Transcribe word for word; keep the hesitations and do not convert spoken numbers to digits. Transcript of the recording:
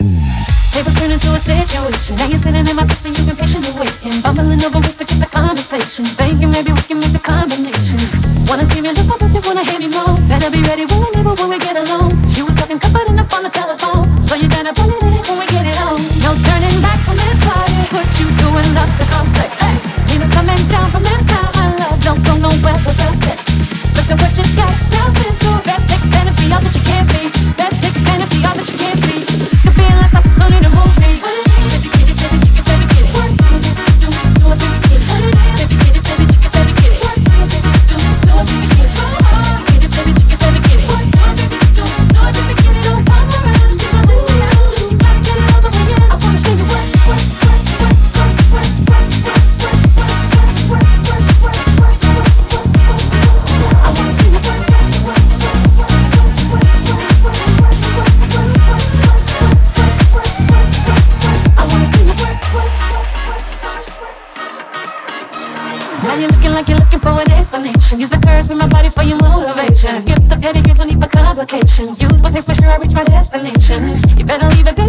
Tables turn into a situation. Now you're sitting in my face and you've been patiently waiting. Bumbling over words to get the conversation. Thinking maybe we can make the combination. Wanna see me just my birthday, wanna hear me more. Better be ready, we'll enable when we get alone. She was talking comforting up on the telephone. So you gotta put it in when we get it on. No turning back on that party. What you doing, love to conflict. Hey, ain't no coming down from that time. I love don't go nowhere for something. Look at what you got yourself into. Best take advantage, be all that you can be. Best take advantage, be all that you can be. Could be less opportunity to move me. Use the curse with my body for your motivation. Skip the petty games, no need for complications. Use what takes for sure I reach my destination. You better leave it